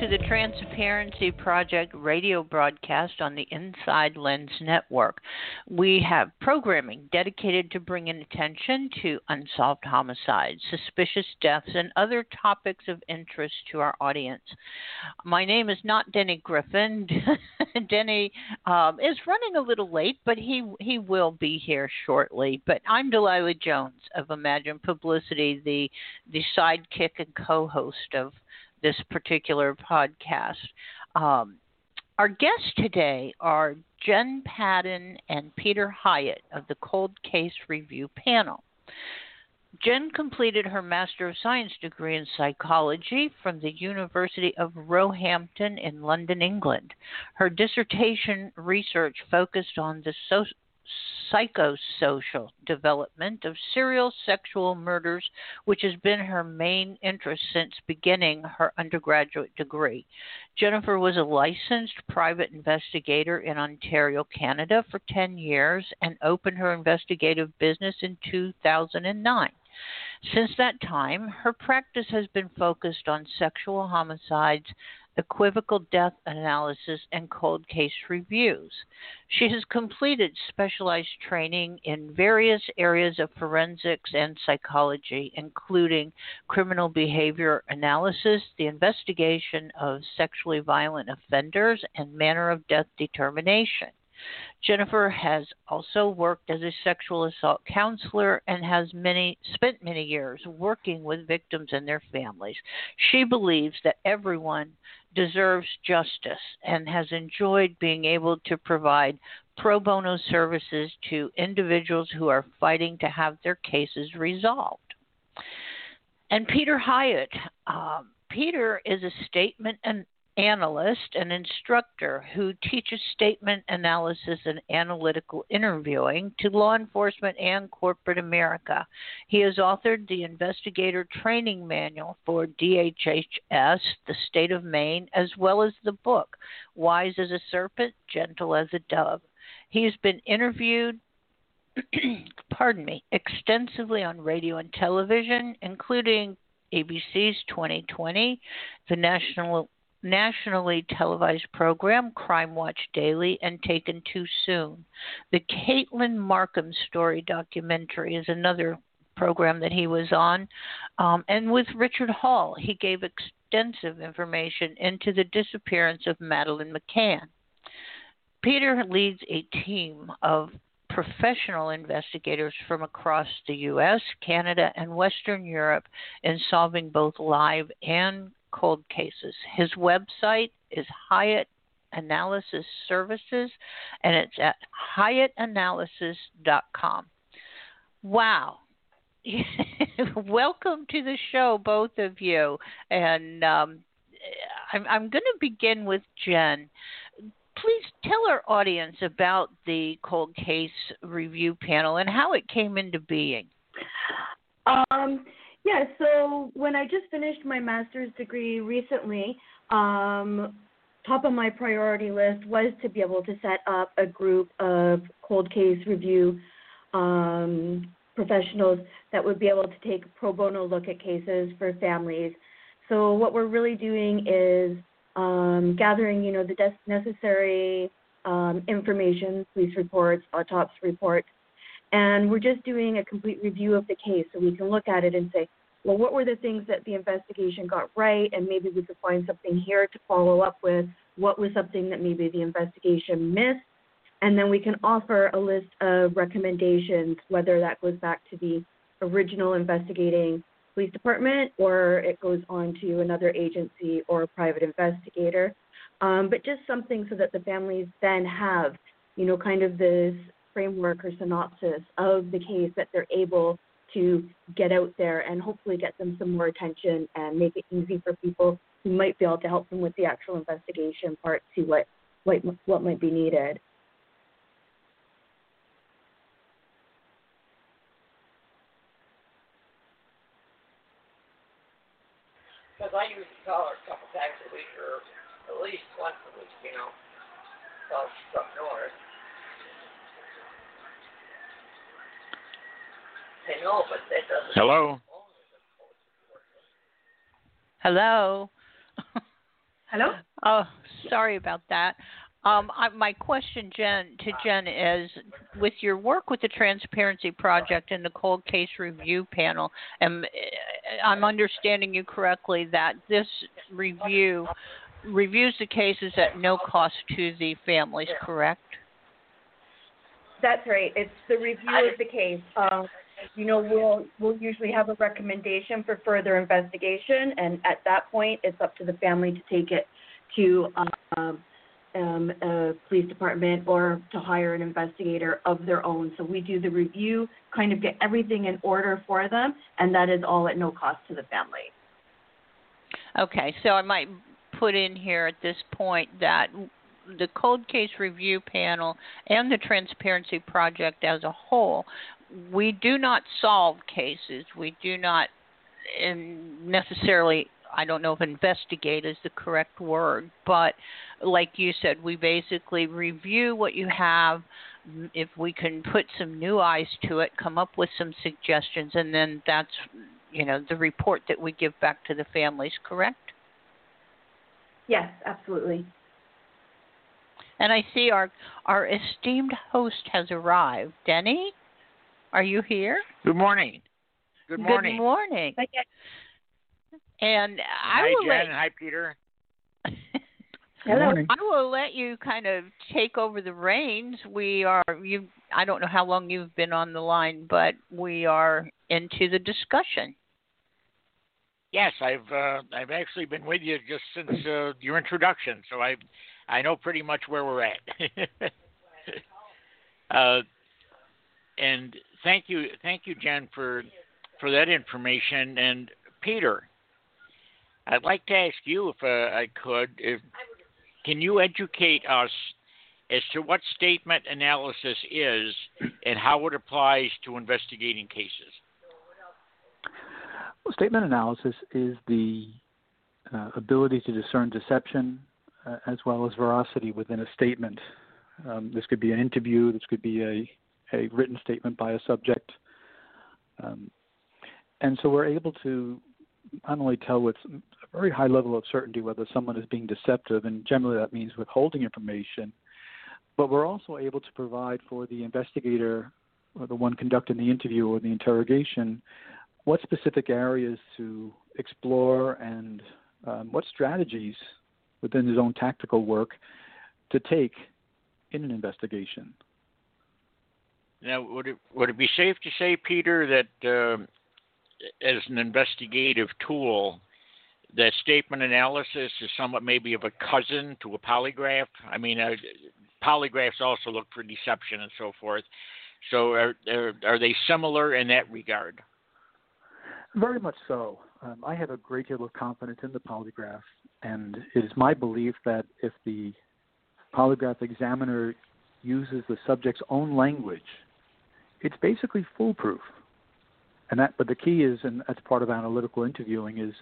to the Transparency Project radio broadcast on the Inside Lens Network. We have programming dedicated to bringing attention to unsolved homicides, suspicious deaths, and other topics of interest to our audience. My name is not Denny Griffin. Denny is running a little late, but he will be here shortly. But I'm Delilah Jones of Imagine Publicity, the sidekick and co-host of this particular podcast. Our guests today are Jen Paddon and Peter Hyatt of the Cold Case Review Panel. Jen completed her Master of Science degree in psychology from the University of Roehampton in London, England. Her dissertation research focused on the psychosocial development of serial sexual murders, which has been her main interest since beginning her undergraduate degree. Jennifer was a licensed private investigator in Ontario, Canada for 10 years and opened her investigative business in 2009. Since that time, her practice has been focused on sexual homicides, equivocal death analysis, and cold case reviews. She has completed specialized training in various areas of forensics and psychology, including criminal behavior analysis, the investigation of sexually violent offenders, and manner of death determination. Jennifer has also worked as a sexual assault counselor and has spent many years working with victims and their families. She believes that everyone deserves justice and has enjoyed being able to provide pro bono services to individuals who are fighting to have their cases resolved. And Peter Hyatt. Peter is a statement and analyst and instructor who teaches statement analysis and analytical interviewing to law enforcement and corporate America. He has authored the Investigator Training Manual for DHHS, the state of Maine, as well as the book, Wise as a Serpent, Gentle as a Dove. He's been interviewed extensively on radio and television, including ABC's 2020, the nationally televised program Crime Watch Daily, and Taken Too Soon. The Caitlin Markham Story documentary is another program that he was on. And with Richard Hall, he gave extensive information into the disappearance of Madeline McCann. Peter leads a team of professional investigators from across the U.S., Canada, and Western Europe in solving both live and cold cases. His website is Hyatt Analysis Services, and it's at HyattAnalysis.com. Wow. Welcome to the show, both of you. And I'm going to begin with Jen. Please tell our audience about the Cold Case Review Panel and how it came into being. Yeah, so when I just finished my master's degree recently, top of my priority list was to be able to set up a group of cold case review professionals that would be able to take a pro bono look at cases for families. So what we're really doing is gathering, the necessary information, police reports, autopsy reports, and we're just doing a complete review of the case so we can look at it and say, well, what were the things that the investigation got right, and maybe we could find something here to follow up with. What was something that maybe the investigation missed? And then we can offer a list of recommendations, whether that goes back to the original investigating police department or it goes on to another agency or a private investigator. But just something so that the families then have, kind of this framework or synopsis of the case that they're able to get out there and hopefully get them some more attention and make it easy for people who might be able to help them with the actual investigation part, see what might be needed. Because I used to call her a couple times a week or at least once a week, call her up north. Hello. Hello. Hello? Oh, sorry about that. My question, Jen, is with your work with the Transparency Project and the Cold Case Review Panel, and I'm understanding you correctly that this review reviews the cases at no cost to the families, correct? That's right. It's the review of the case. We'll usually have a recommendation for further investigation, and at that point, it's up to the family to take it to a police department or to hire an investigator of their own. So we do the review, kind of get everything in order for them, and that is all at no cost to the family. Okay, so I might put in here at this point that the Cold Case Review Panel and the Transparency Project as a whole, we do not solve cases. We do not necessarily, I don't know if investigate is the correct word, but like you said, we basically review what you have. If we can put some new eyes to it, come up with some suggestions, and then that's, the report that we give back to the families, correct? Yes, absolutely. And I see our esteemed host has arrived. Denny, are you here? Good morning. Good morning. Good morning. And hi, Jen. Hi, Peter. Hello. I will let you kind of take over the reins. I don't know how long you've been on the line, but we are into the discussion. Yes, I've actually been with you just since your introduction, so I know pretty much where we're at. And thank you, Jen, for that information. And Peter, I'd like to ask you if I could. Can you educate us as to what statement analysis is and how it applies to investigating cases? Well, statement analysis is the ability to discern deception as well as veracity within a statement. This could be an interview. This could be a written statement by a subject. And so we're able to not only tell with a very high level of certainty whether someone is being deceptive, and generally that means withholding information, but we're also able to provide for the investigator or the one conducting the interview or the interrogation what specific areas to explore and what strategies within his own tactical work to take in an investigation. Now, would it be safe to say, Peter, that as an investigative tool, that statement analysis is somewhat maybe of a cousin to a polygraph? I mean, polygraphs also look for deception and so forth. So are they similar in that regard? Very much so. I have a great deal of confidence in the polygraph, and it is my belief that if the polygraph examiner uses the subject's own language, it's basically foolproof. But the key is, and that's part of analytical interviewing, is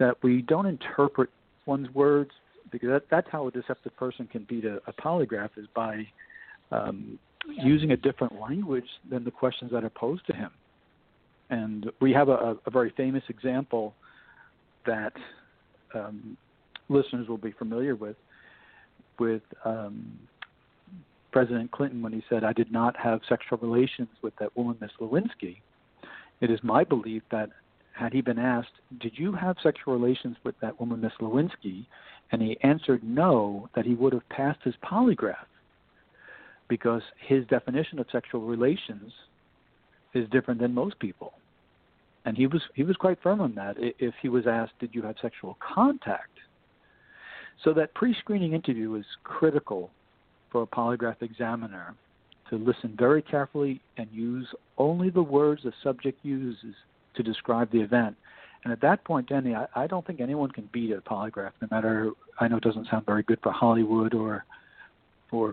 that we don't interpret one's words, because that's how a deceptive person can beat a polygraph, is by using a different language than the questions that are posed to him. And we have a very famous example that listeners will be familiar with President Clinton, when he said, "I did not have sexual relations with that woman, Miss Lewinsky." It is my belief that had he been asked, "Did you have sexual relations with that woman, Miss Lewinsky?" and he answered no, that he would have passed his polygraph, because his definition of sexual relations is different than most people. And he was quite firm on that. If he was asked, "Did you have sexual contact?" So that pre-screening interview is critical for a polygraph examiner to listen very carefully and use only the words the subject uses to describe the event. And at that point, Denny, I don't think anyone can beat a polygraph, no matter, I know it doesn't sound very good for Hollywood or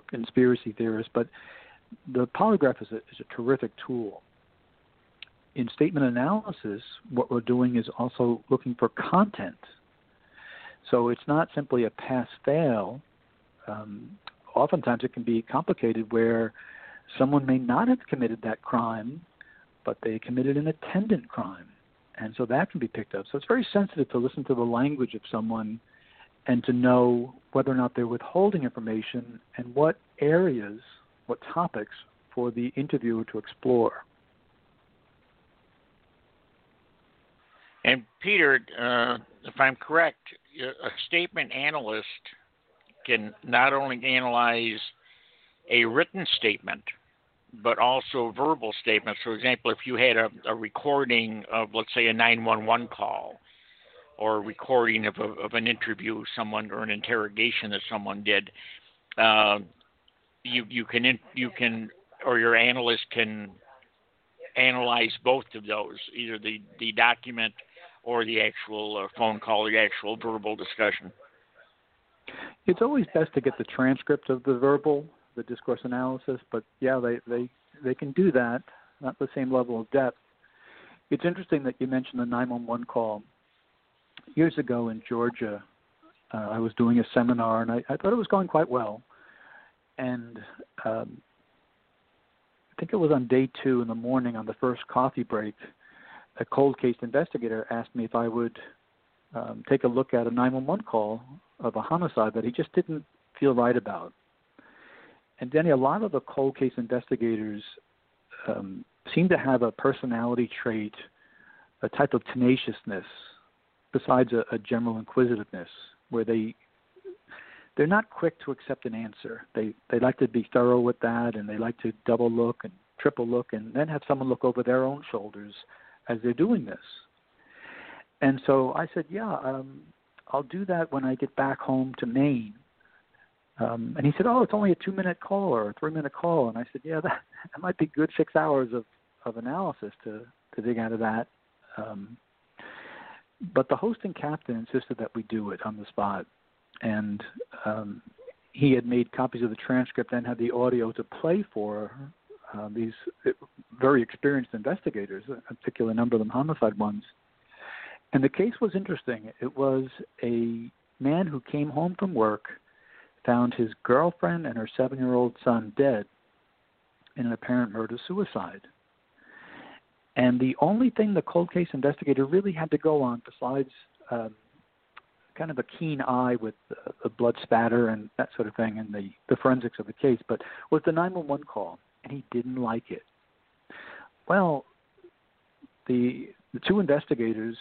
conspiracy theorists, but the polygraph is a terrific tool. In statement analysis, what we're doing is also looking for content. So it's not simply a pass-fail. Oftentimes it can be complicated, where someone may not have committed that crime, but they committed an attendant crime. And so that can be picked up. So it's very sensitive to listen to the language of someone and to know whether or not they're withholding information and what areas, what topics for the interviewer to explore. And Peter, if I'm correct, a statement analyst can not only analyze a written statement, but also verbal statements. For example, if you had a recording of, let's say, a 911 call, or a recording of an interview someone or an interrogation that someone did, you can, or your analyst can analyze both of those, either the document or the actual phone call, the actual verbal discussion. It's always best to get the transcript of the verbal, the discourse analysis, but yeah, they can do that, not the same level of depth. It's interesting that you mentioned the 911 call. Years ago in Georgia, I was doing a seminar, and I thought it was going quite well. And I think it was on day 2 in the morning on the first coffee break, a cold case investigator asked me if I would take a look at a 911 call of a homicide that he just didn't feel right about. And, Denny, a lot of the cold case investigators seem to have a personality trait, a type of tenaciousness, besides a general inquisitiveness, where they're not quick to accept an answer. They like to be thorough with that, and they like to double look and triple look and then have someone look over their own shoulders as they're doing this. And so I said, yeah, I'll do that when I get back home to Maine. And he said, oh, it's only a 2-minute call or a 3-minute call. And I said, yeah, that might be good 6 hours of analysis to dig out of that. But the hosting captain insisted that we do it on the spot, and he had made copies of the transcript and had the audio to play for these very experienced investigators, a particular number of them homicide ones. And the case was interesting. It was a man who came home from work, found his girlfriend and her 7-year-old son dead in an apparent murder-suicide. And the only thing the cold case investigator really had to go on, besides kind of a keen eye with the blood spatter and that sort of thing and the forensics of the case, but was the 911 call, and he didn't like it. Well, the two investigators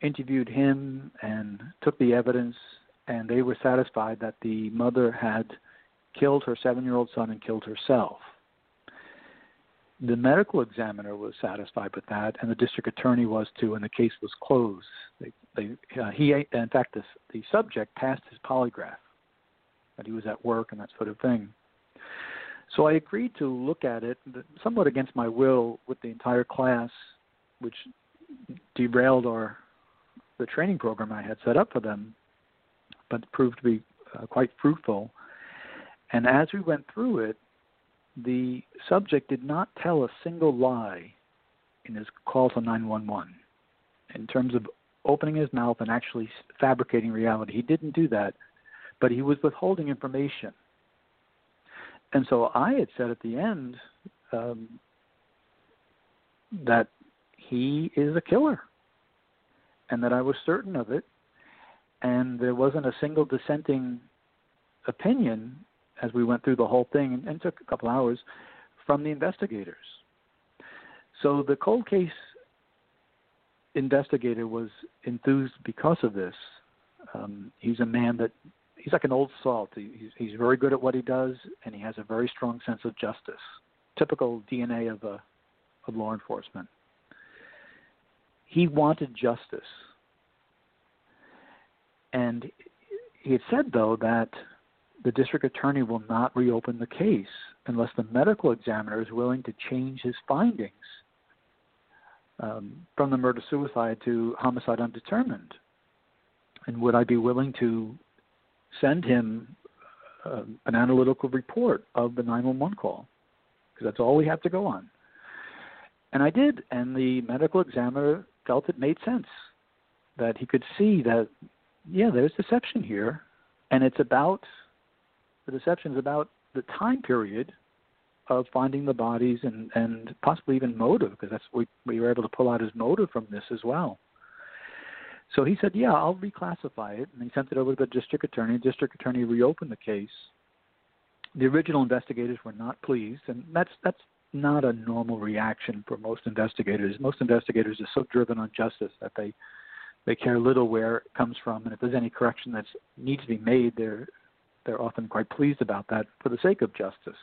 interviewed him and took the evidence, and they were satisfied that the mother had killed her 7-year-old son and killed herself. The medical examiner was satisfied with that, and the district attorney was too, and the case was closed. In fact, the subject passed his polygraph, but he was at work and that sort of thing. So I agreed to look at it, somewhat against my will, with the entire class, which derailed the training program I had set up for them, but proved to be quite fruitful. And as we went through it, the subject did not tell a single lie in his call to 911 in terms of opening his mouth and actually fabricating reality. He didn't do that, but he was withholding information. And so I had said at the end that he is a killer and that I was certain of it, and there wasn't a single dissenting opinion as we went through the whole thing, and took a couple hours, from the investigators. So the cold case investigator was enthused because of this. He's a man he's like an old salt. He's very good at what he does, and he has a very strong sense of justice, typical DNA of law enforcement. He wanted justice. And he had said, though, that the district attorney will not reopen the case unless the medical examiner is willing to change his findings from the murder-suicide to homicide undetermined. And would I be willing to send him an analytical report of the 911 call? Because that's all we have to go on. And I did, and the medical examiner felt it made sense, that he could see that, yeah, there's deception here, and it's about... The deception is about the time period of finding the bodies and possibly even motive, because that's what we were able to pull out his motive from this as well. So he said, yeah, I'll reclassify it. And he sent it over to the district attorney. The district attorney reopened the case. The original investigators were not pleased, and that's not a normal reaction for most investigators. Most investigators are so driven on justice that they care little where it comes from, and if there's any correction that needs to be made, they're often quite pleased about that for the sake of justice.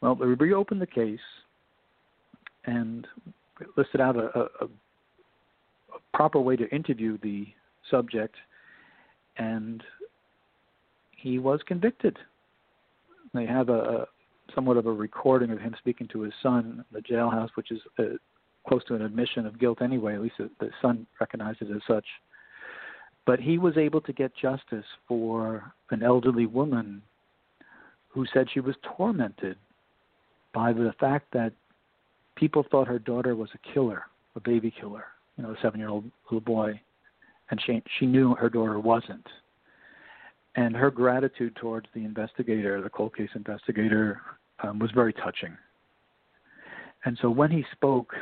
Well, they reopened the case and listed out a proper way to interview the subject, and he was convicted. They have a somewhat of a recording of him speaking to his son in the jailhouse, which is close to an admission of guilt anyway. At least the son recognized it as such. But he was able to get justice for an elderly woman who said she was tormented by the fact that people thought her daughter was a killer, a baby killer, you know, a 7-year-old little boy, and she knew her daughter wasn't. And her gratitude towards the investigator, the cold case investigator, was very touching. And so when he spoke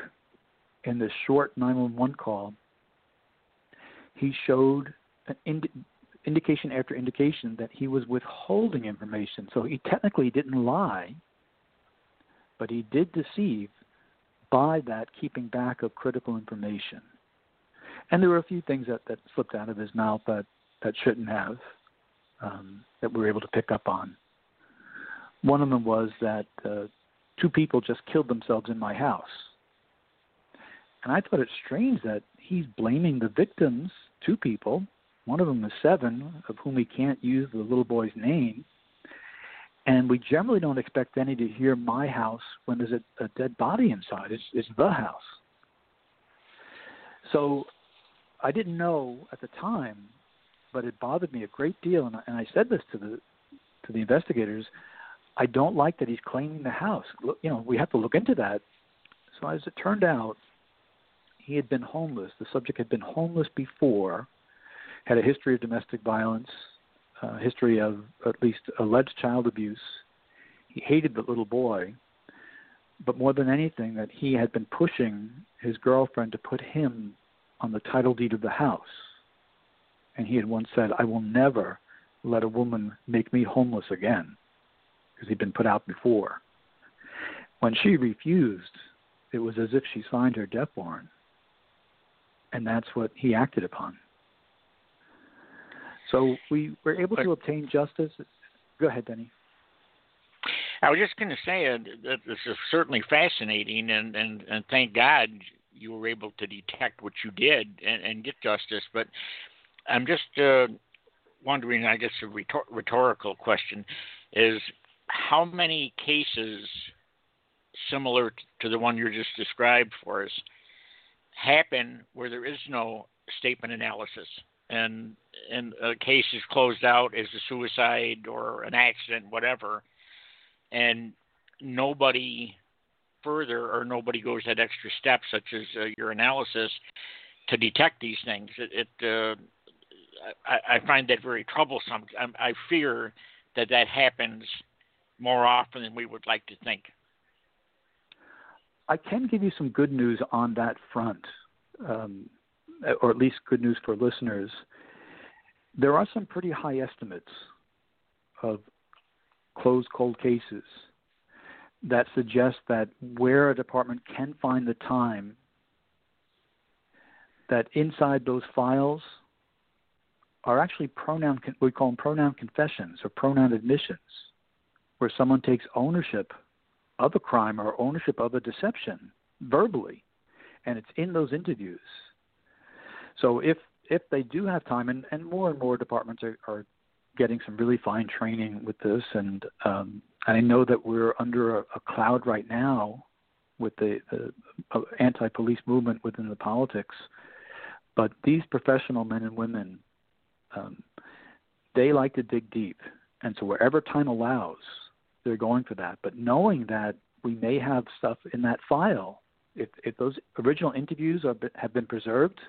in this short 911 call, he showed an indication after indication that he was withholding information. So he technically didn't lie, but he did deceive by that keeping back of critical information. And there were a few things that slipped out of his mouth that shouldn't have. That we were able to pick up on. One of them was that 2 people just killed themselves in my house. And I thought it strange that he's blaming the victims, 2 people. One of them is 7, of whom he can't use the little boy's name. And we generally don't expect any to hear my house when there's a dead body inside. It's the house. So I didn't know at the time, but it bothered me a great deal, and I said this to the investigators. I don't like that he's claiming the house. You know, we have to look into that. So as it turned out, he had been homeless. The subject had been homeless before, had a history of domestic violence, a history of at least alleged child abuse. He hated the little boy, but more than anything, that he had been pushing his girlfriend to put him on the title deed of the house. And he had once said, I will never let a woman make me homeless again, because he'd been put out before. When she refused, it was as if she signed her death warrant. And that's what he acted upon. So we were able to obtain justice. Go ahead, Denny. I was just going to say that this is certainly fascinating, and thank God you were able to detect what you did and get justice. But I'm just wondering, I guess a rhetorical question is, how many cases similar to the one you just described for us happen where there is no statement analysis and a case is closed out as a suicide or an accident, whatever, and nobody further or nobody goes that extra step, such as your analysis, to detect these things? I find that very troublesome. I fear that happens more often than we would like to think. I can give you some good news on that front, or at least good news for listeners. There are some pretty high estimates of closed cold cases that suggest that where a department can find the time, that inside those files are actually we call them pronoun confessions or pronoun admissions, where someone takes ownership of a crime or ownership of a deception verbally, and it's in those interviews. So if they do have time, and more departments are getting some really fine training with this, and I know that we're under a cloud right now with the anti-police movement within the politics, but these professional men and women, they like to dig deep, and so wherever time allows, they're going for that. But knowing that we may have stuff in that file, if those original interviews have been preserved,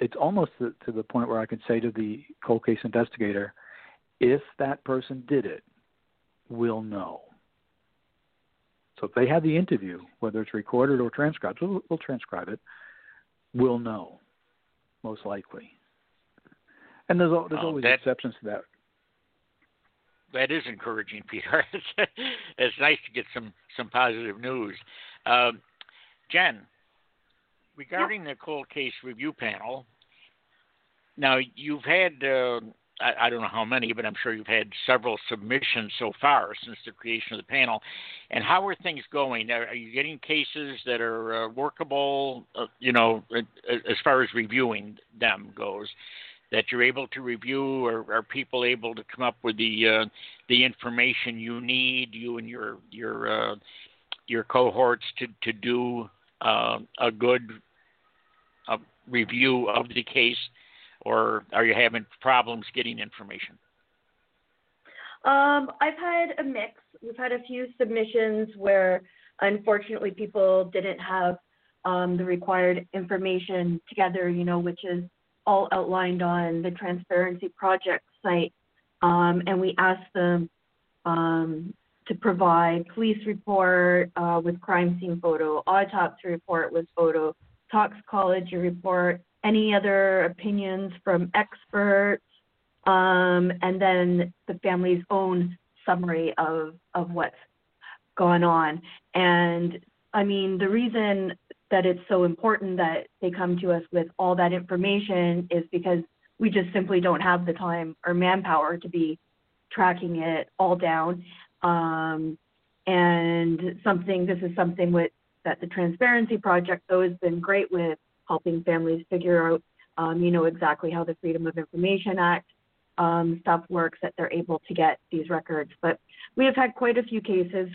it's almost to the point where I can say to the cold case investigator, if that person did it, we'll know. So if they have the interview, whether it's recorded or transcribed, we'll transcribe it, we'll know. most likely. And there's always exceptions to that. That is encouraging, Peter. It's nice to get some positive news. Jen, regarding the Cold Case Review Panel, now you've had, I don't know how many, but I'm sure you've had several submissions so far since the creation of the panel. And how are things going? Are you getting cases that are workable, as far as reviewing them goes, that you're able to review, or are people able to come up with the information you need, you and your cohorts, to do a good review of the case, or are you having problems getting information? I've had a mix. We've had a few submissions where, unfortunately, people didn't have the required information together, which is all outlined on the Transparency Project site, and we asked them to provide police report with crime scene photo, autopsy report with photo, toxicology report, any other opinions from experts, and then the family's own summary of what's gone on. And I mean, the reason that it's so important that they come to us with all that information is because we just simply don't have the time or manpower to be tracking it all down. This is something that the Transparency Project, though, has been great with helping families figure out, exactly how the Freedom of Information Act stuff works, that they're able to get these records. But we have had quite a few cases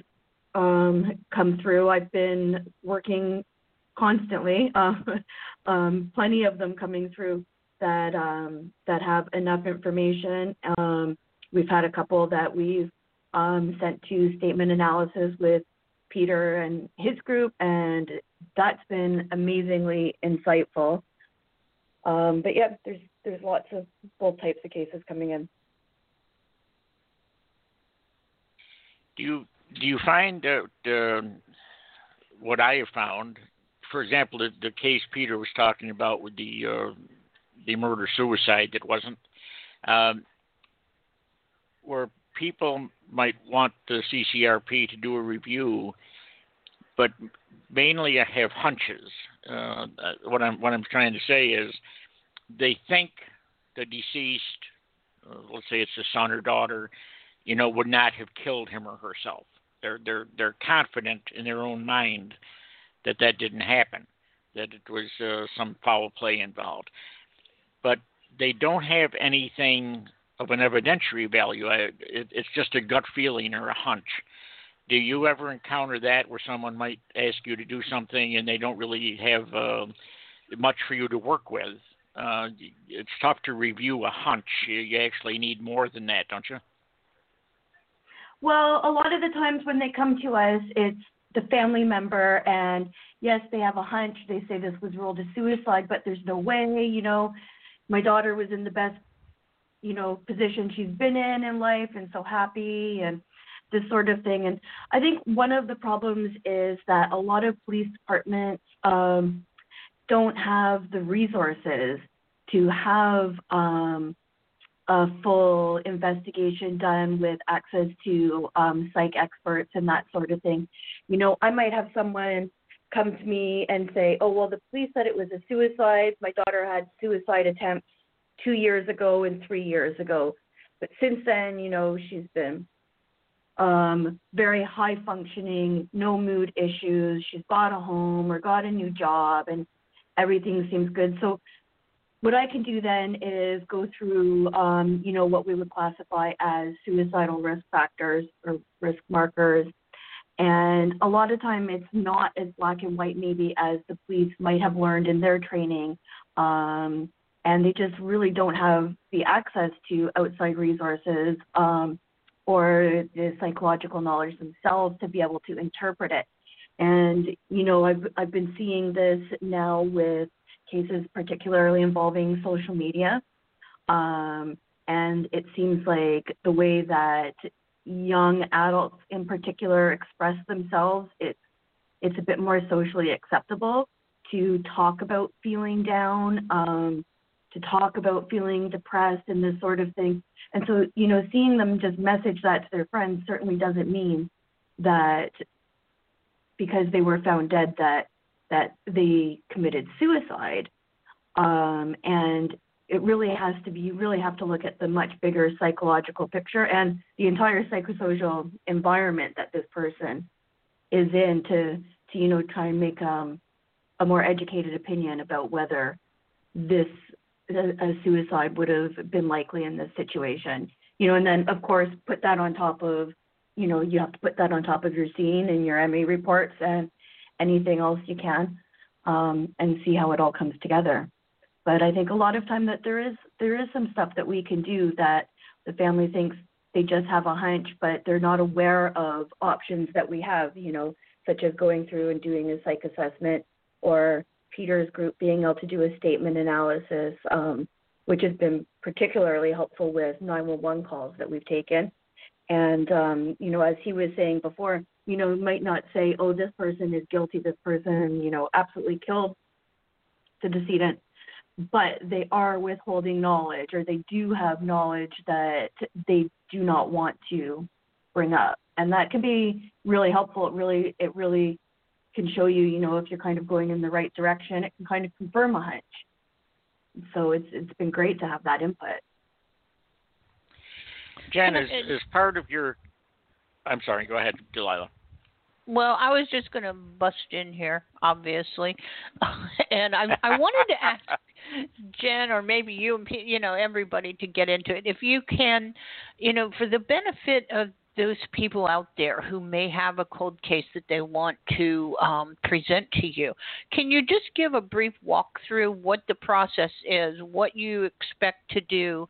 come through. I've been working constantly, plenty of them coming through that have enough information. We've had a couple that we've sent to statement analysis with Peter and his group, and that's been amazingly insightful. But yeah, there's lots of both types of cases coming in. Do you find that what I have found? For example, the case Peter was talking about with the murder-suicide that wasn't, where people might want the CCRP to do a review, but mainly I have hunches. What I'm trying to say is they think the deceased, let's say it's a son or daughter, would not have killed him or herself. They're confident in their own mind that didn't happen, that it was some foul play involved. But they don't have anything of an evidentiary value. It's just a gut feeling or a hunch. Do you ever encounter that, where someone might ask you to do something and they don't really have much for you to work with? It's tough to review a hunch. You actually need more than that, don't you? Well, a lot of the times when they come to us, it's the family member, and yes, they have a hunch. They say this was ruled a suicide, but there's no way, my daughter was in the best, position she's been in life, and so happy and this sort of thing. And I think one of the problems is that a lot of police departments don't have the resources to have a full investigation done with access to psych experts and that sort of thing. I might have someone come to me and say, oh, well, the police said it was a suicide. My daughter had suicide attempts 2 years ago and 3 years ago. But since then, she's been very high functioning, no mood issues. She's bought a home or got a new job and everything seems good. So what I can do then is go through, what we would classify as suicidal risk factors or risk markers. And a lot of time it's not as black and white maybe as the police might have learned in their training. And they just really don't have the access to outside resources or the psychological knowledge themselves to be able to interpret it. And, I've been seeing this now with cases particularly involving social media. And it seems like the way that young adults in particular express themselves, it's a bit more socially acceptable to talk about feeling down, to talk about feeling depressed and this sort of thing. And so, you know, seeing them just message that to their friends certainly doesn't mean that because they were found dead that they committed suicide. And it really has to be, you really have to look at the much bigger psychological picture and the entire psychosocial environment that this person is in to you know, try and make a more educated opinion about whether this a suicide would have been likely in this situation, you know. And then of course put that on top of, you know, you have to put that on top of your scene and your ME reports and anything else you can, and see how it all comes together. But I think a lot of time that there is some stuff that we can do that the family thinks they just have a hunch, but they're not aware of options that we have, you know, such as going through and doing a psych assessment, or Peter's group being able to do a statement analysis, which has been particularly helpful with 911 calls that we've taken. And, you know, as he was saying before, you know, might not say, oh, this person is guilty, this person, you know, absolutely killed the decedent, but they are withholding knowledge, or they do have knowledge that they do not want to bring up. And that can be really helpful. It really can show you, you know, if you're kind of going in the right direction, it can kind of confirm a hunch. So it's been great to have that input. Jen, is part of your... I'm sorry, go ahead, Delilah. Well, I was just going to bust in here, obviously. And I wanted to ask Jen, or maybe you, you know, everybody to get into it. If you can, you know, for the benefit of those people out there who may have a cold case that they want to present to you, can you just give a brief walkthrough what the process is, what you expect to do,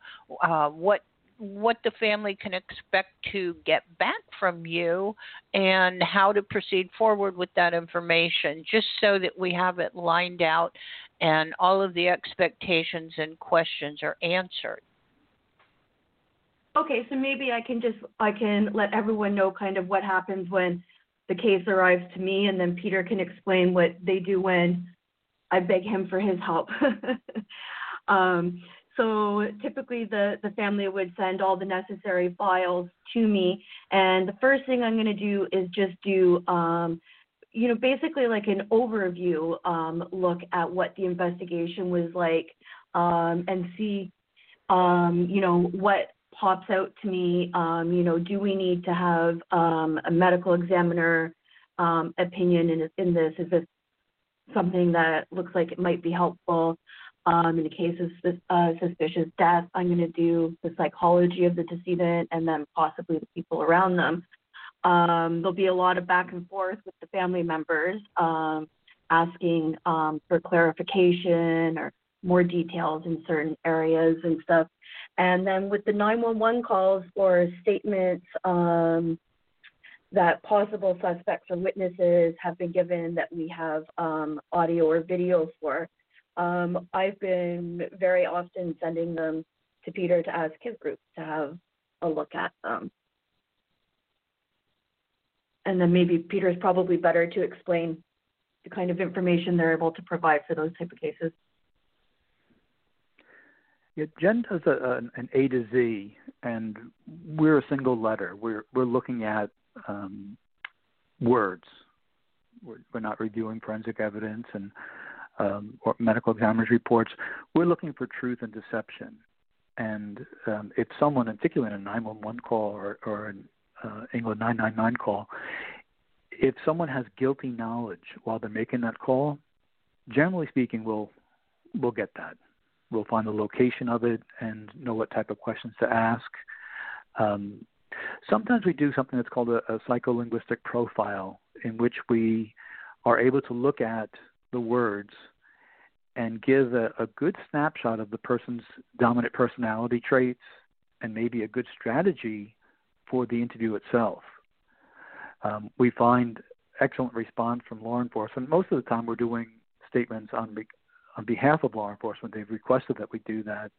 what the family can expect to get back from you, and how to proceed forward with that information, just so that we have it lined out and all of the expectations and questions are answered? Okay, so maybe I can let everyone know kind of what happens when the case arrives to me, and then Peter can explain what they do when I beg him for his help. So typically the family would send all the necessary files to me. And the first thing I'm going to do is just do, you know, basically like an overview look at what the investigation was like, and see, you know, what pops out to me. You know, do we need to have a medical examiner opinion in this? Is this something that looks like it might be helpful? In the case of suspicious death, I'm going to do the psychology of the decedent and then possibly the people around them. There'll be a lot of back and forth with the family members, asking for clarification or more details in certain areas and stuff. And then with the 911 calls or statements that possible suspects or witnesses have been given that we have audio or video for, I've been very often sending them to Peter to ask his group to have a look at them. And then maybe Peter's probably better to explain the kind of information they're able to provide for those type of cases. Yeah, Jen does an A to Z, and we're a single letter. We're looking at words. We're not reviewing forensic evidence and or medical examiner's reports. We're looking for truth and deception. And if someone, particularly in a 911 call or an England 999 call, if someone has guilty knowledge while they're making that call, generally speaking, we'll get that. We'll find the location of it and know what type of questions to ask. Sometimes we do something that's called a psycholinguistic profile, in which we are able to look at the words and give a good snapshot of the person's dominant personality traits and maybe a good strategy for the interview itself. We find excellent response from law enforcement. Most of the time we're doing statements on behalf of law enforcement. They've requested that we do that.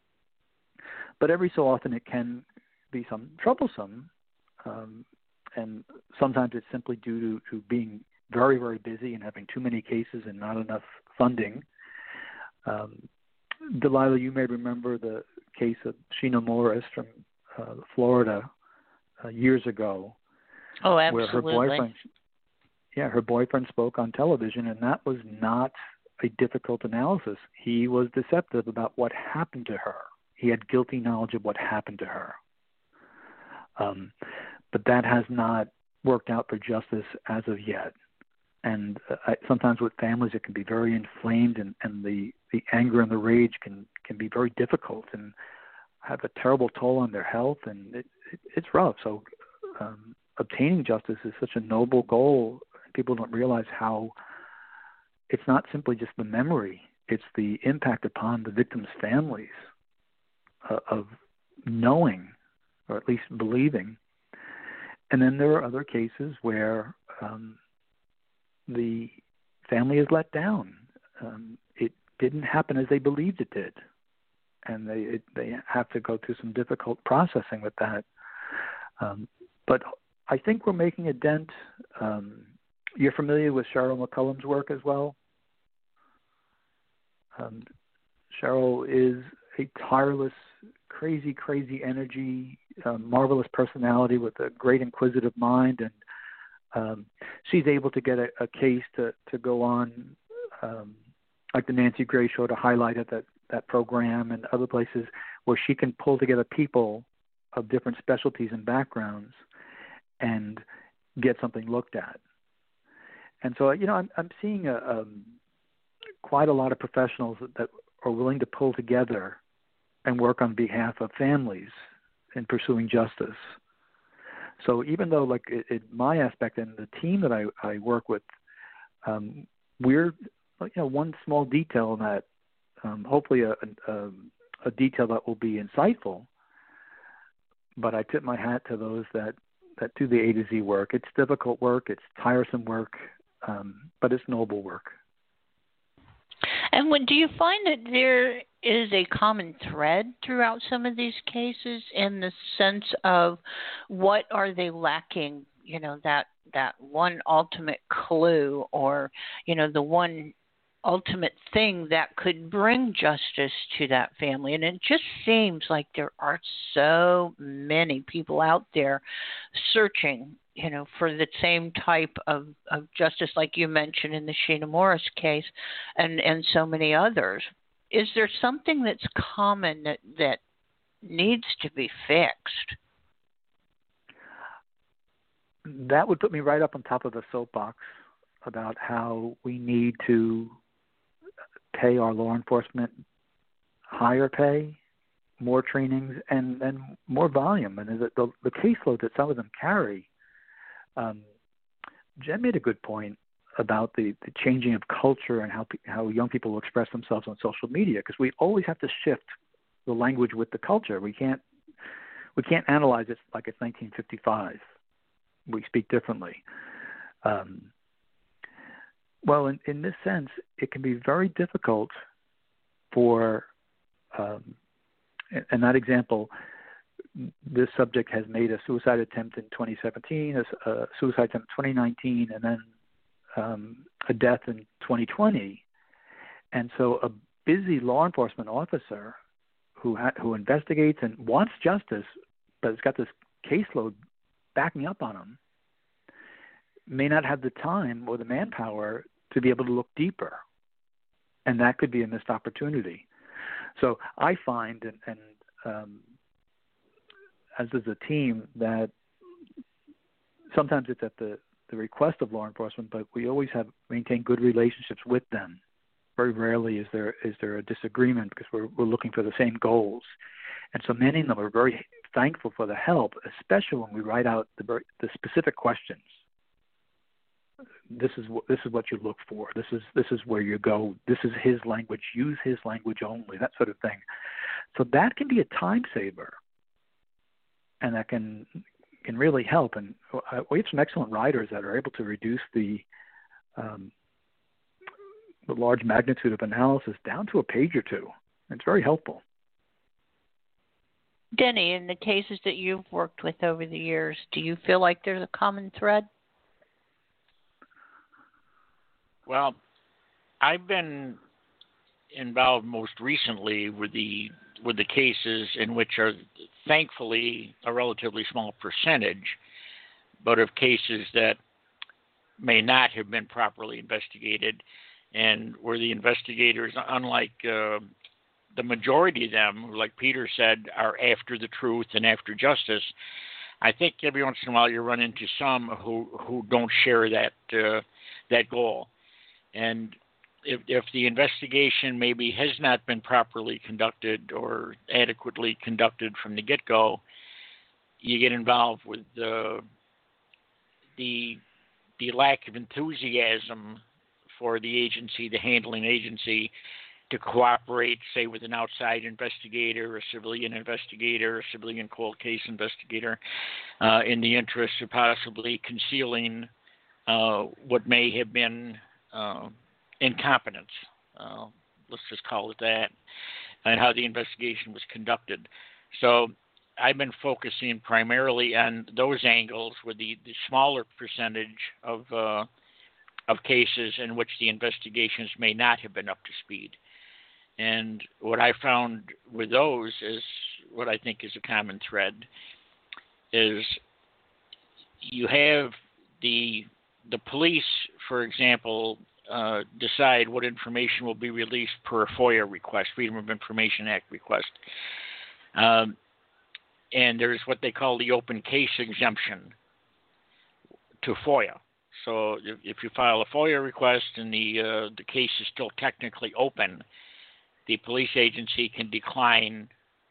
But every so often it can be some troublesome, and sometimes it's simply due to being very, very busy and having too many cases and not enough funding. Delilah, you may remember the case of Sheena Morris from Florida years ago. Oh, absolutely. Where her boyfriend spoke on television, and that was not a difficult analysis. He was deceptive about what happened to her. He had guilty knowledge of what happened to her. But that has not worked out for justice as of yet. And sometimes with families, it can be very inflamed, and the anger and the rage can be very difficult and have a terrible toll on their health, and it's rough. So obtaining justice is such a noble goal. People don't realize how it's not simply just the memory. It's the impact upon the victims' families of knowing, or at least believing. And then there are other cases where the family is let down. It didn't happen as they believed it did, and they have to go through some difficult processing with that. But I think we're making a dent. You're familiar with Cheryl McCullum's work as well? Cheryl is a tireless, crazy energy, marvelous personality with a great inquisitive mind, and she's able to get a case to go on, like the Nancy Grace Show, to highlight at that program and other places where she can pull together people of different specialties and backgrounds and get something looked at. And so, I'm seeing quite a lot of professionals that are willing to pull together and work on behalf of families in pursuing justice. So even though, like, in my aspect and the team that I work with, we're, one small detail in that, hopefully a detail that will be insightful. But I tip my hat to those that do the A to Z work. It's difficult work. It's tiresome work, but it's noble work. And do you find that there is a common thread throughout some of these cases in the sense of what are they lacking, that one ultimate clue or, the one ultimate thing that could bring justice to that family? And it just seems like there are so many people out there searching for the same type of justice, like you mentioned in the Sheena Morris case and so many others. Is there something that's common that needs to be fixed? That would put me right up on top of a soapbox about how we need to pay our law enforcement higher pay, more trainings, and more volume. And the caseload that some of them carry. Jen made a good point about the changing of culture and how young people express themselves on social media, because we always have to shift the language with the culture. We can't analyze it like it's 1955. We speak differently. Well, in this sense, it can be very difficult for in that example. This subject has made a suicide attempt in 2017, a suicide attempt in 2019, and then a death in 2020. And so a busy law enforcement officer who investigates and wants justice, but has got this caseload backing up on him, may not have the time or the manpower to be able to look deeper. And that could be a missed opportunity. So I find, as is a team, that sometimes it's at the request of law enforcement, but we always have maintained good relationships with them. Very rarely is there a disagreement, because we're looking for the same goals. And so many of them are very thankful for the help, especially when we write out the specific questions. This is what you look for. This is where you go. This is his language. Use his language only, that sort of thing. So that can be a time saver. And that can really help. And we have some excellent writers that are able to reduce the large magnitude of analysis down to a page or two. It's very helpful. Denny, in the cases that you've worked with over the years, do you feel like there's a common thread? Well, I've been involved most recently were the cases in which are thankfully a relatively small percentage, but of cases that may not have been properly investigated, and where the investigators, unlike the majority of them, who, like Peter said, are after the truth and after justice, I think every once in a while you run into some who don't share that that goal. And if the investigation maybe has not been properly conducted or adequately conducted from the get-go, you get involved with the lack of enthusiasm for the agency, the handling agency, to cooperate, say, with an outside investigator, a civilian investigator, a civilian cold case investigator, in the interest of possibly concealing what may have been incompetence, let's just call it that, and how the investigation was conducted. So I've been focusing primarily on those angles with the smaller percentage of cases in which the investigations may not have been up to speed. And what I found with those is what I think is a common thread, is you have the police, for example, decide what information will be released per a FOIA request, Freedom of Information Act request. And there's what they call the open case exemption to FOIA. So if you file a FOIA request and the case is still technically open, the police agency can decline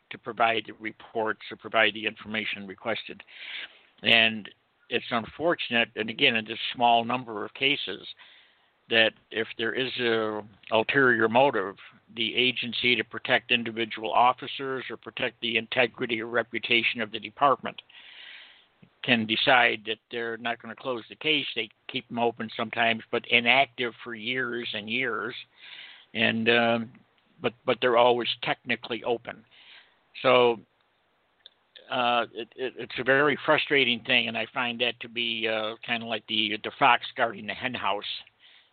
to provide the reports or provide the information requested. And it's unfortunate, and again, in this small number of cases, that if there is an ulterior motive, the agency to protect individual officers or protect the integrity or reputation of the department can decide that they're not going to close the case. They keep them open sometimes, but inactive for years and years, and but they're always technically open. So it's a very frustrating thing, and I find that to be kind of like the fox guarding the hen house,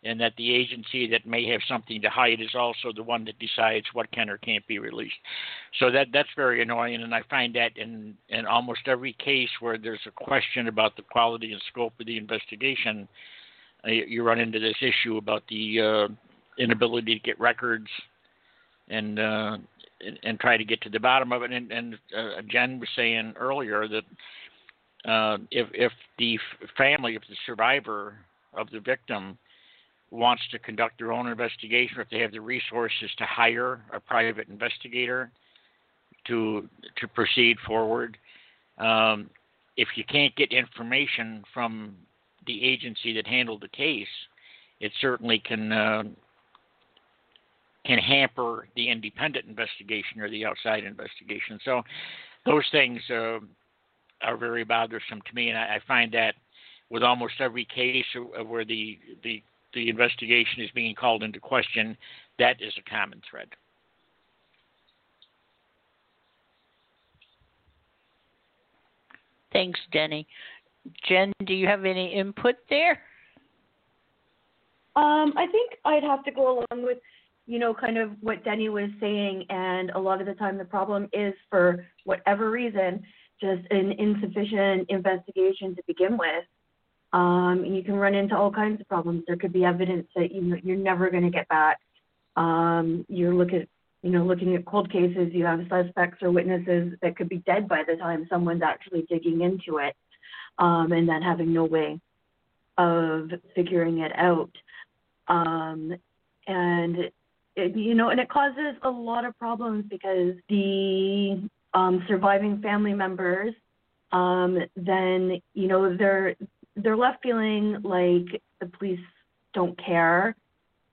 and that the agency that may have something to hide is also the one that decides what can or can't be released. So that's very annoying, and I find that in almost every case where there's a question about the quality and scope of the investigation, you run into this issue about the inability to get records and try to get to the bottom of it. And Jen was saying earlier that if the family, if the survivor of the victim wants to conduct their own investigation, or if they have the resources to hire a private investigator to proceed forward. If you can't get information from the agency that handled the case, it certainly can hamper the independent investigation or the outside investigation. So those things are very bothersome to me, and I find that with almost every case where the investigation is being called into question, that is a common thread. Thanks, Denny. Jen, do you have any input there? I think I'd have to go along with, kind of what Denny was saying, and a lot of the time the problem is, for whatever reason, just an insufficient investigation to begin with. You can run into all kinds of problems. There could be evidence that you're never going to get back. You're looking at cold cases. You have suspects or witnesses that could be dead by the time someone's actually digging into it, and then having no way of figuring it out. And it causes a lot of problems because the surviving family members then they're left feeling like the police don't care,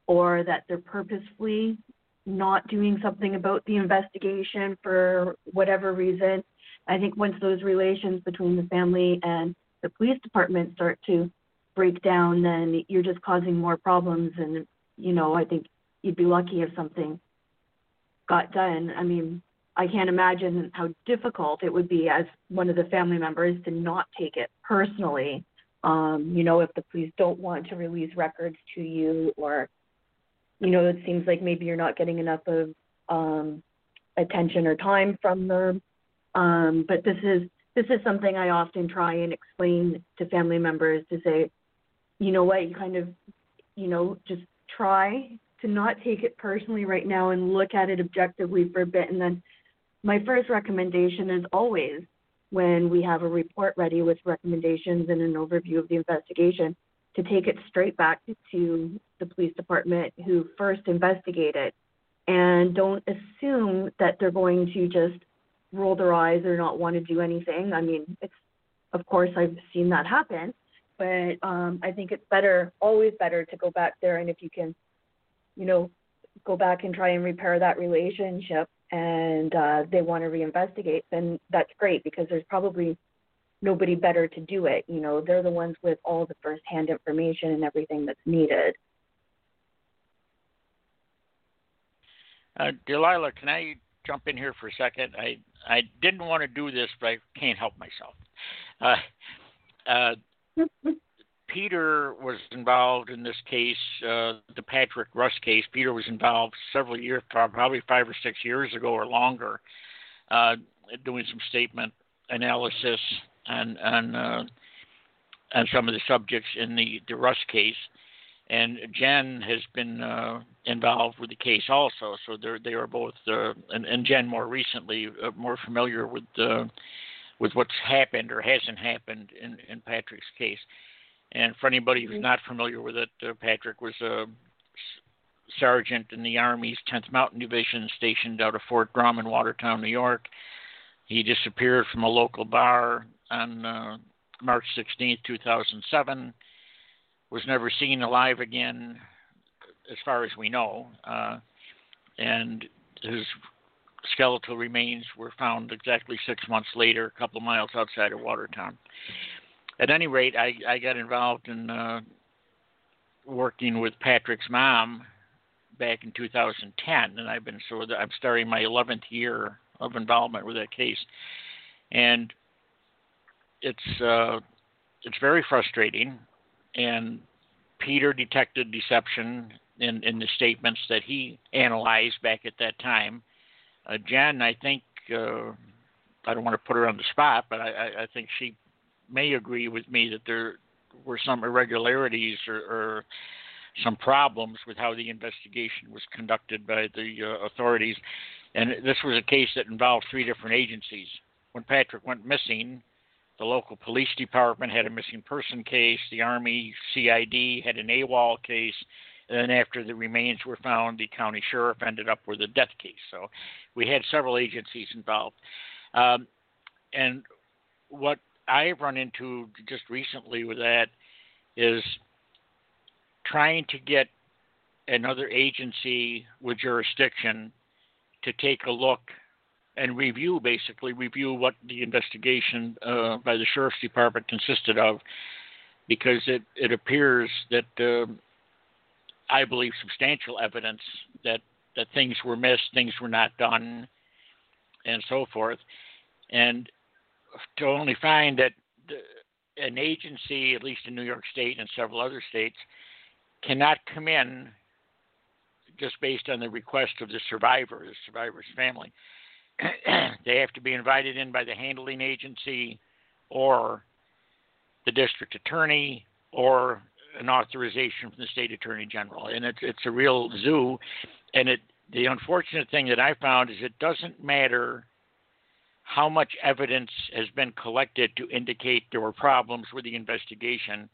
or that they're purposefully not doing something about the investigation for whatever reason. I think once those relations between the family and the police department start to break down, then you're just causing more problems. And, I think you'd be lucky if something got done. I mean, I can't imagine how difficult it would be as one of the family members to not take it personally. If the police don't want to release records to you, or you know, it seems like maybe you're not getting enough of attention or time from them. But this is something I often try and explain to family members, to say, you know what, you kind of, you know, just try to not take it personally right now and look at it objectively for a bit. And then my first recommendation is always, when we have a report ready with recommendations and an overview of the investigation, to take it straight back to the police department who first investigated, and don't assume that they're going to just roll their eyes or not want to do anything. I mean, it's, of course, I've seen that happen, but I think it's better, always better, to go back there, and if you can, you know, go back and try and repair that relationship, and they want to reinvestigate, then that's great, because there's probably nobody better to do it. You know, they're the ones with all the firsthand information and everything that's needed. Delilah, can I jump in here for a second? I didn't want to do this, but I can't help myself. Peter was involved in this case, the Patrick Russ case. Peter was involved several years, probably 5 or 6 years ago or longer, doing some statement analysis on some of the subjects in the Russ case. And Jen has been involved with the case also. So they are both, and Jen more recently, more familiar with what's happened or hasn't happened in Patrick's case. And for anybody who's not familiar with it, Patrick was a sergeant in the Army's 10th Mountain Division, stationed out of Fort Drum in Watertown, New York. He disappeared from a local bar on March 16, 2007, was never seen alive again, as far as we know, and his skeletal remains were found exactly 6 months later, a couple of miles outside of Watertown. At any rate, I got involved in working with Patrick's mom back in 2010, and I'm starting my 11th year of involvement with that case, and it's very frustrating. And Peter detected deception in the statements that he analyzed back at that time. Jen, I think I don't want to put her on the spot, but I think she may agree with me that there were some irregularities or some problems with how the investigation was conducted by the authorities. And this was a case that involved 3 different agencies. When Patrick went missing, the local police department had a missing person case, the Army CID had an AWOL case, and then after the remains were found, the county sheriff ended up with a death case. So we had several agencies involved. And what I've run into just recently with that is trying to get another agency with jurisdiction to take a look and review what the investigation by the sheriff's department consisted of, because it appears that I believe substantial evidence that things were missed, things were not done, and so forth. And to only find that an agency, at least in New York State and several other states, cannot come in just based on the request of the survivor, the survivor's family. They have to be invited in by the handling agency or the district attorney or an authorization from the state attorney general. And it's a real zoo. And the unfortunate thing that I found is it doesn't matter how much evidence has been collected to indicate there were problems with the investigation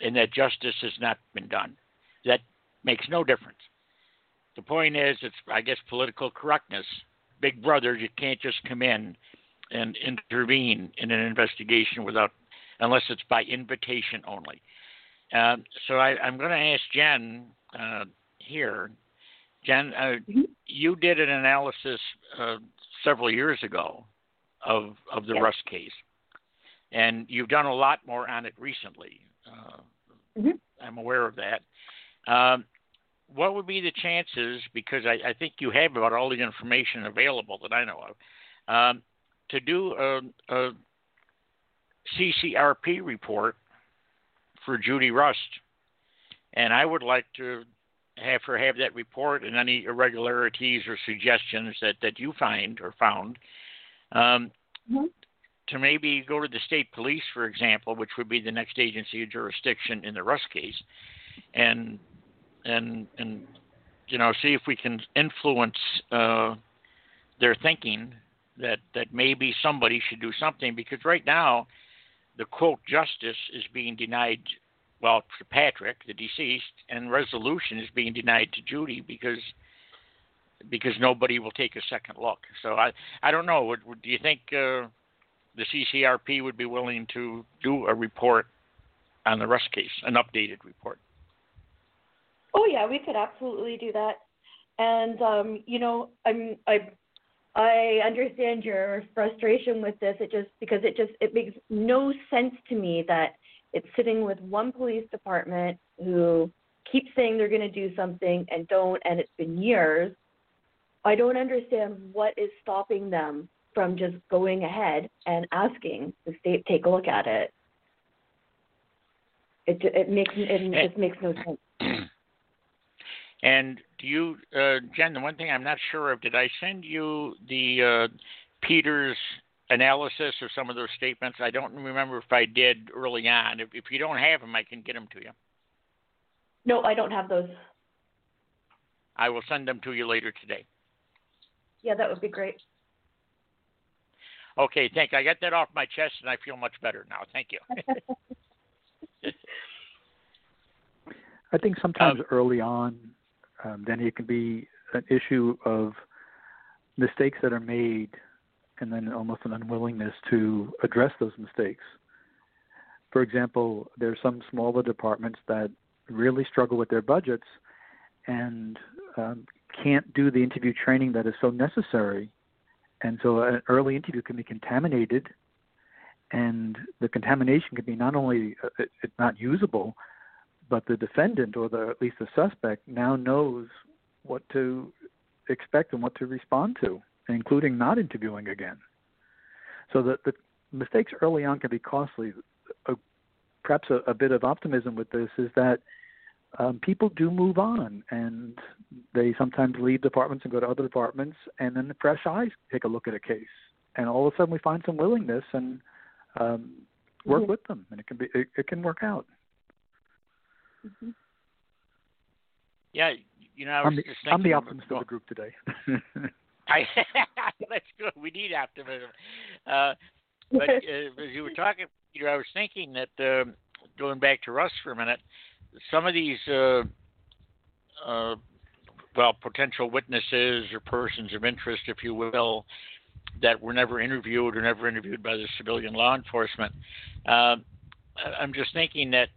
and that justice has not been done. That makes no difference. The point is, it's, I guess, political correctness. Big brother, you can't just come in and intervene in an investigation unless it's by invitation only. So I'm going to ask Jen here. Jen, you did an analysis several years ago of the Russ case, and you've done a lot more on it recently. I'm aware of that. What would be the chances, because I think you have about all the information available that I know of, to do a CCRP report for Judy Rust? And I would like to have her have that report and any irregularities or suggestions that you find or found, to maybe go to the state police, for example, which would be the next agency of jurisdiction in the Russ case, and you know, see if we can influence their thinking that maybe somebody should do something, because right now the quote justice is being denied, well, to Patrick, the deceased, and resolution is being denied to Judy because nobody will take a second look. So I don't know. Do you think the CCRP would be willing to do a report on the Russ case, an updated report? Oh yeah, we could absolutely do that. And you know, I understand your frustration with this. It makes no sense to me that it's sitting with one police department who keeps saying they're going to do something and don't, and it's been years. I don't understand what is stopping them from just going ahead and asking the state to take a look at it. It makes no sense. And do you, Jen, the one thing I'm not sure of, did I send you the Peter's analysis or some of those statements? I don't remember if I did early on. If you don't have them, I can get them to you. No, I don't have those. I will send them to you later today. Yeah, that would be great. Okay, thank you. I got that off my chest, and I feel much better now. Thank you. I think sometimes early on, then it can be an issue of mistakes that are made and then almost an unwillingness to address those mistakes. For example, there are some smaller departments that really struggle with their budgets and can't do the interview training that is so necessary. And so an early interview can be contaminated, and the contamination can be not only it's not usable, but the defendant or at least the suspect now knows what to expect and what to respond to, including not interviewing again. So the mistakes early on can be costly. Perhaps a bit of optimism with this is that people do move on, and they sometimes leave departments and go to other departments, and then the fresh eyes take a look at a case, and all of a sudden we find some willingness and work with them, and it can work out. Mm-hmm. Yeah, you know, I'm the optimist of the group today. That's good. We need optimism. But as you were talking, Peter, I was thinking that going back to Russ for a minute, some of these, potential witnesses or persons of interest, if you will, that were never interviewed by the civilian law enforcement. I'm just thinking that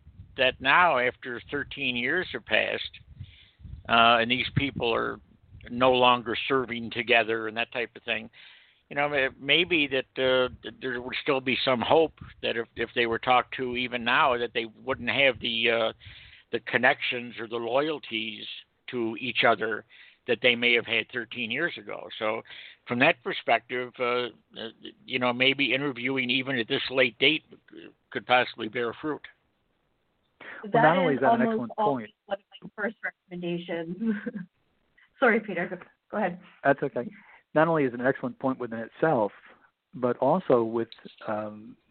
now, after 13 years have passed, and these people are no longer serving together and that type of thing, you know, maybe that there would still be some hope that if they were talked to even now, that they wouldn't have the connections or the loyalties to each other that they may have had 13 years ago. So from that perspective, you know, maybe interviewing even at this late date could possibly bear fruit. Well, not only is that an excellent point. One of my first recommendations. Sorry, Peter. Go ahead. That's okay. Not only is it an excellent point within itself, but also with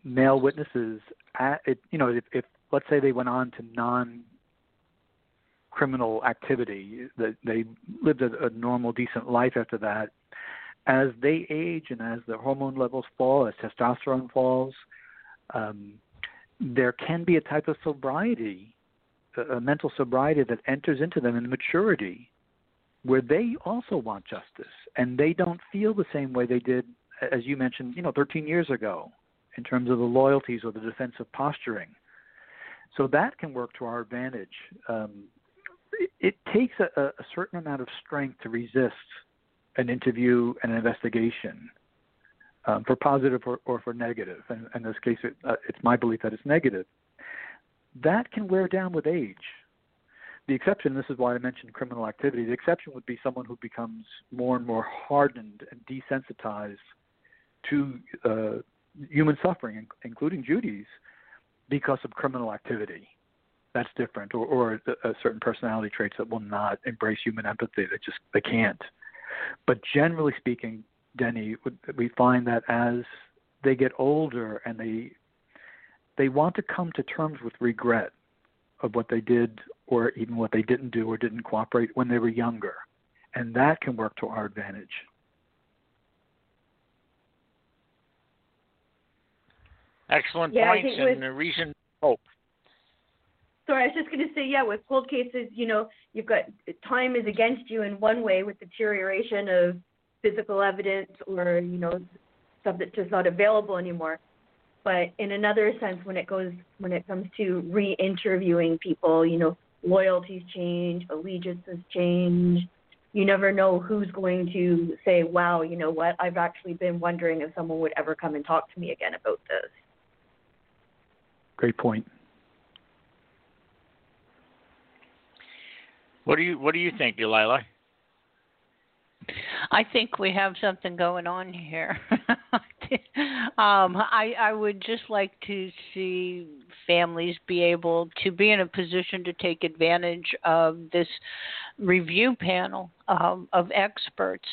male witnesses, if let's say they went on to non-criminal activity, that they lived a normal, decent life after that, as they age and as their hormone levels fall, as testosterone falls, there can be a type of sobriety, a mental sobriety that enters into them in maturity, where they also want justice, and they don't feel the same way they did, as you mentioned, 13 years ago, in terms of the loyalties or the defensive posturing. So that can work to our advantage. It takes a certain amount of strength to resist an interview and an investigation, for positive or for negative. And in this case, it's my belief that it's negative. That can wear down with age. The exception, this is why I mentioned criminal activity, the exception would be someone who becomes more and more hardened and desensitized to human suffering, including Judy's, because of criminal activity. that's different, or certain personality traits that will not embrace human empathy. They can't. But generally speaking, Denny, we find that as they get older and they want to come to terms with regret of what they did or even what they didn't do or didn't cooperate when they were younger. And that can work to our advantage. Excellent points and a reason for hope. Sorry, I was just going to say, with cold cases, you've got time is against you in one way with deterioration of physical evidence or, stuff that's just not available anymore. But in another sense, when it comes to re-interviewing people, loyalties change, allegiances change. You never know who's going to say, wow, you know what, I've actually been wondering if someone would ever come and talk to me again about this. Great point. What do you think, Delilah? I think we have something going on here. I would just like to see families be able to be in a position to take advantage of this review panel of experts.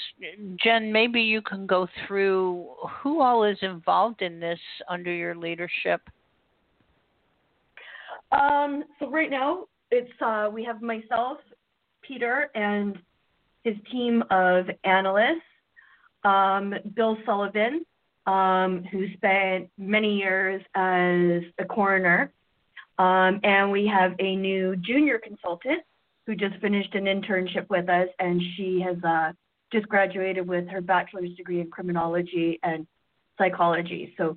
Jen, maybe you can go through who all is involved in this under your leadership. So right now, it's we have myself, Peter, and his team of analysts, Bill Sullivan, who spent many years as a coroner, and we have a new junior consultant who just finished an internship with us, and she has just graduated with her bachelor's degree in criminology and psychology. So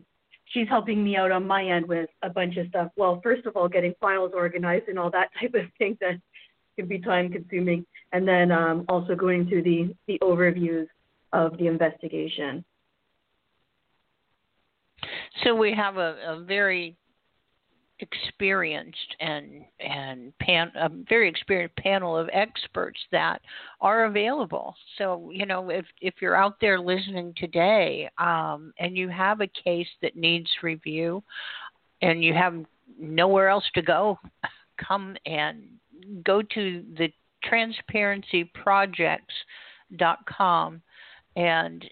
she's helping me out on my end with a bunch of stuff. Well, first of all, getting files organized and all that type of thing that can be time-consuming, and then also going through the overviews of the investigation. So we have a very experienced a very experienced panel of experts that are available. So, if you're out there listening today and you have a case that needs review and you have nowhere else to go, come and go to the thetransparencyprojects.com, and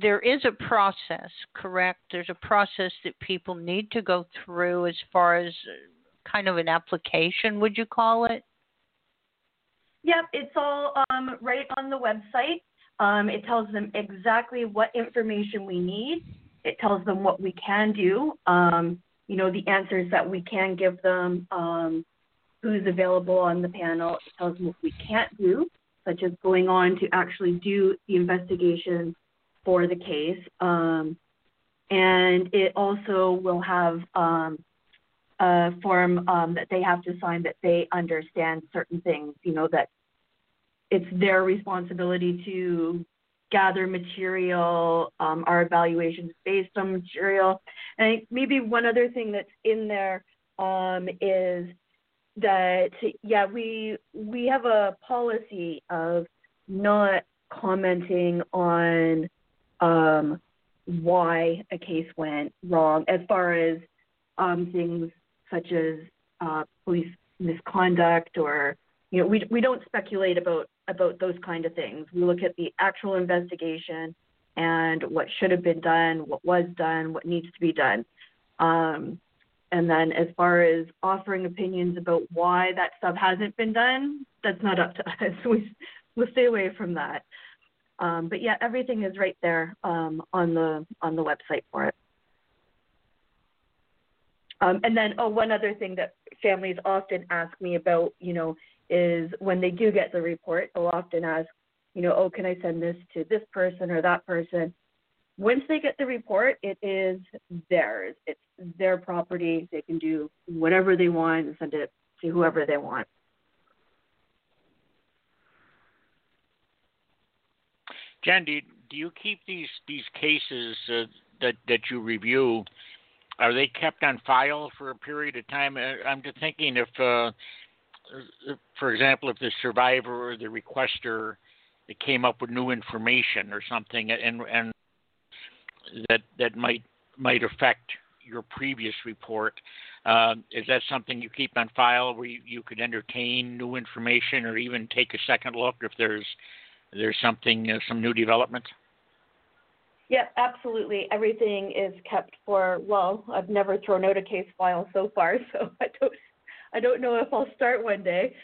there is a process, correct? There's a process that people need to go through as far as kind of an application, would you call it? Yep, it's all right on the website. It tells them exactly what information we need. It tells them what we can do, the answers that we can give them, who's available on the panel. It tells them what we can't do, such as going on to actually do the investigation for the case. And it also will have a form that they have to sign that they understand certain things, that it's their responsibility to gather material, our evaluations based on material. And maybe one other thing that's in there is that, we have a policy of not commenting on why a case went wrong as far as things such as police misconduct or, we don't speculate about those kind of things. We look at the actual investigation and what should have been done, what was done, what needs to be done. And then as far as offering opinions about why that stuff hasn't been done, that's not up to us. We'll stay away from that. But everything is right there on the website for it. And then, one other thing that families often ask me about, is when they do get the report, they'll often ask, can I send this to this person or that person? Once they get the report, it is theirs. It's their property. They can do whatever they want and send it to whoever they want. Jen, do you keep these cases that you review? Are they kept on file for a period of time? I'm just thinking if, for example, if the survivor or the requester came up with new information or something, and that might affect your previous report. Is that something you keep on file where you could entertain new information or even take a second look if there's something, some new development? Yeah, absolutely. Everything is kept for, well, I've never thrown out a case file so far, so I don't know if I'll start one day.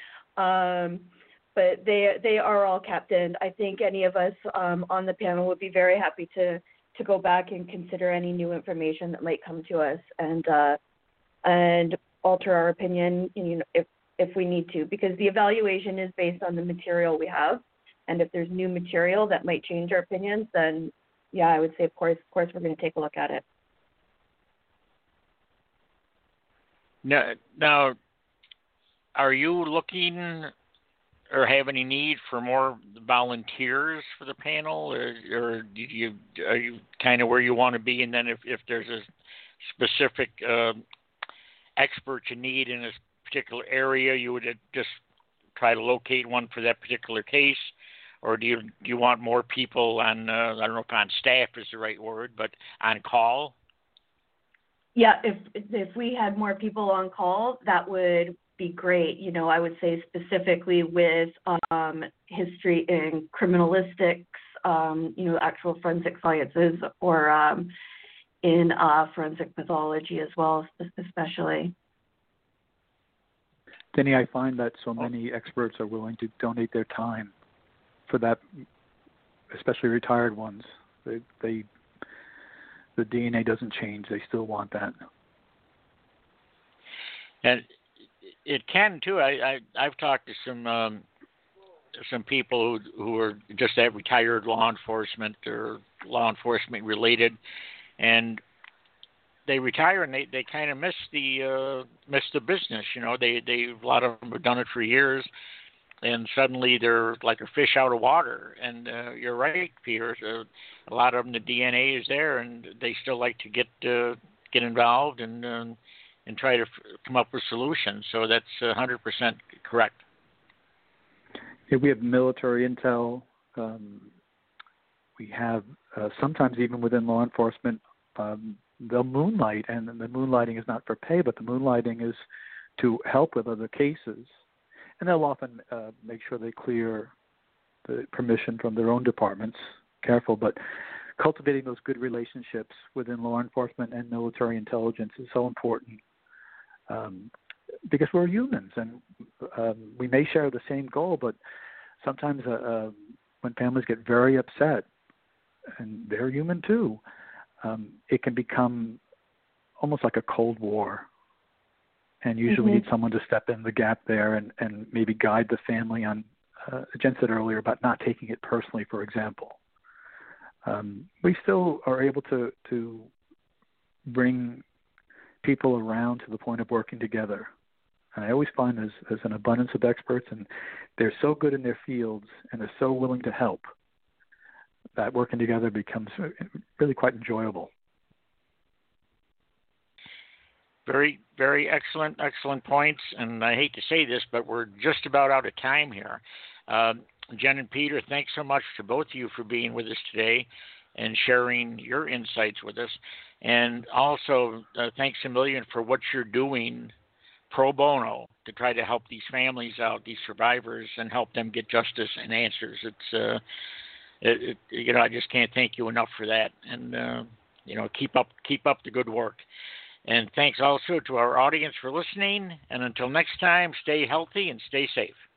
But they are all kept, and I think any of us on the panel would be very happy to go back and consider any new information that might come to us and alter our opinion, you know, if we need to, because the evaluation is based on the material we have, and if there's new material that might change our opinions, then yeah, I would say, of course, we're going to take a look at it. Now, are you looking or have any need for more volunteers for the panel, or are you kind of where you want to be? And then if there's a specific expert you need in a particular area, you would just try to locate one for that particular case. Or do you want more people on, I don't know if on staff is the right word, but on call? Yeah, if we had more people on call, that would be great. You know, I would say specifically with history in criminalistics, you know, actual forensic sciences, or in forensic pathology as well, especially. Denny, I find that so many experts are willing to donate their time for that, especially retired ones. They the DNA doesn't change. They still want that. And it can too. I've talked to some people who are just that, retired law enforcement or law enforcement related, and they retire and they kind of miss the business. You know, they a lot of them have done it for years. And suddenly they're like a fish out of water. And you're right, Peter. A lot of them, the DNA is there, and they still like to get involved and try to come up with solutions. So that's 100% correct. Yeah, we have military intel. We have sometimes even within law enforcement, they'll moonlight, and the moonlighting is not for pay, but the moonlighting is to help with other cases. And they'll often make sure they clear the permission from their own departments. Careful, but cultivating those good relationships within law enforcement and military intelligence is so important because we're humans and we may share the same goal, but sometimes when families get very upset, and they're human too, it can become almost like a Cold War. And usually we need someone to step in the gap there and maybe guide the family on, Jen said earlier about not taking it personally, for example. We still are able to bring people around to the point of working together. And I always find there's an abundance of experts, and they're so good in their fields and they're so willing to help that working together becomes really quite enjoyable. Very, very excellent points, and I hate to say this, but we're just about out of time here. Jen and Peter, thanks so much to both of you for being with us today and sharing your insights with us. And also, thanks a million for what you're doing pro bono to try to help these families out, these survivors, and help them get justice and answers. It's I just can't thank you enough for that. And keep up the good work. And thanks also to our audience for listening. And until next time, stay healthy and stay safe.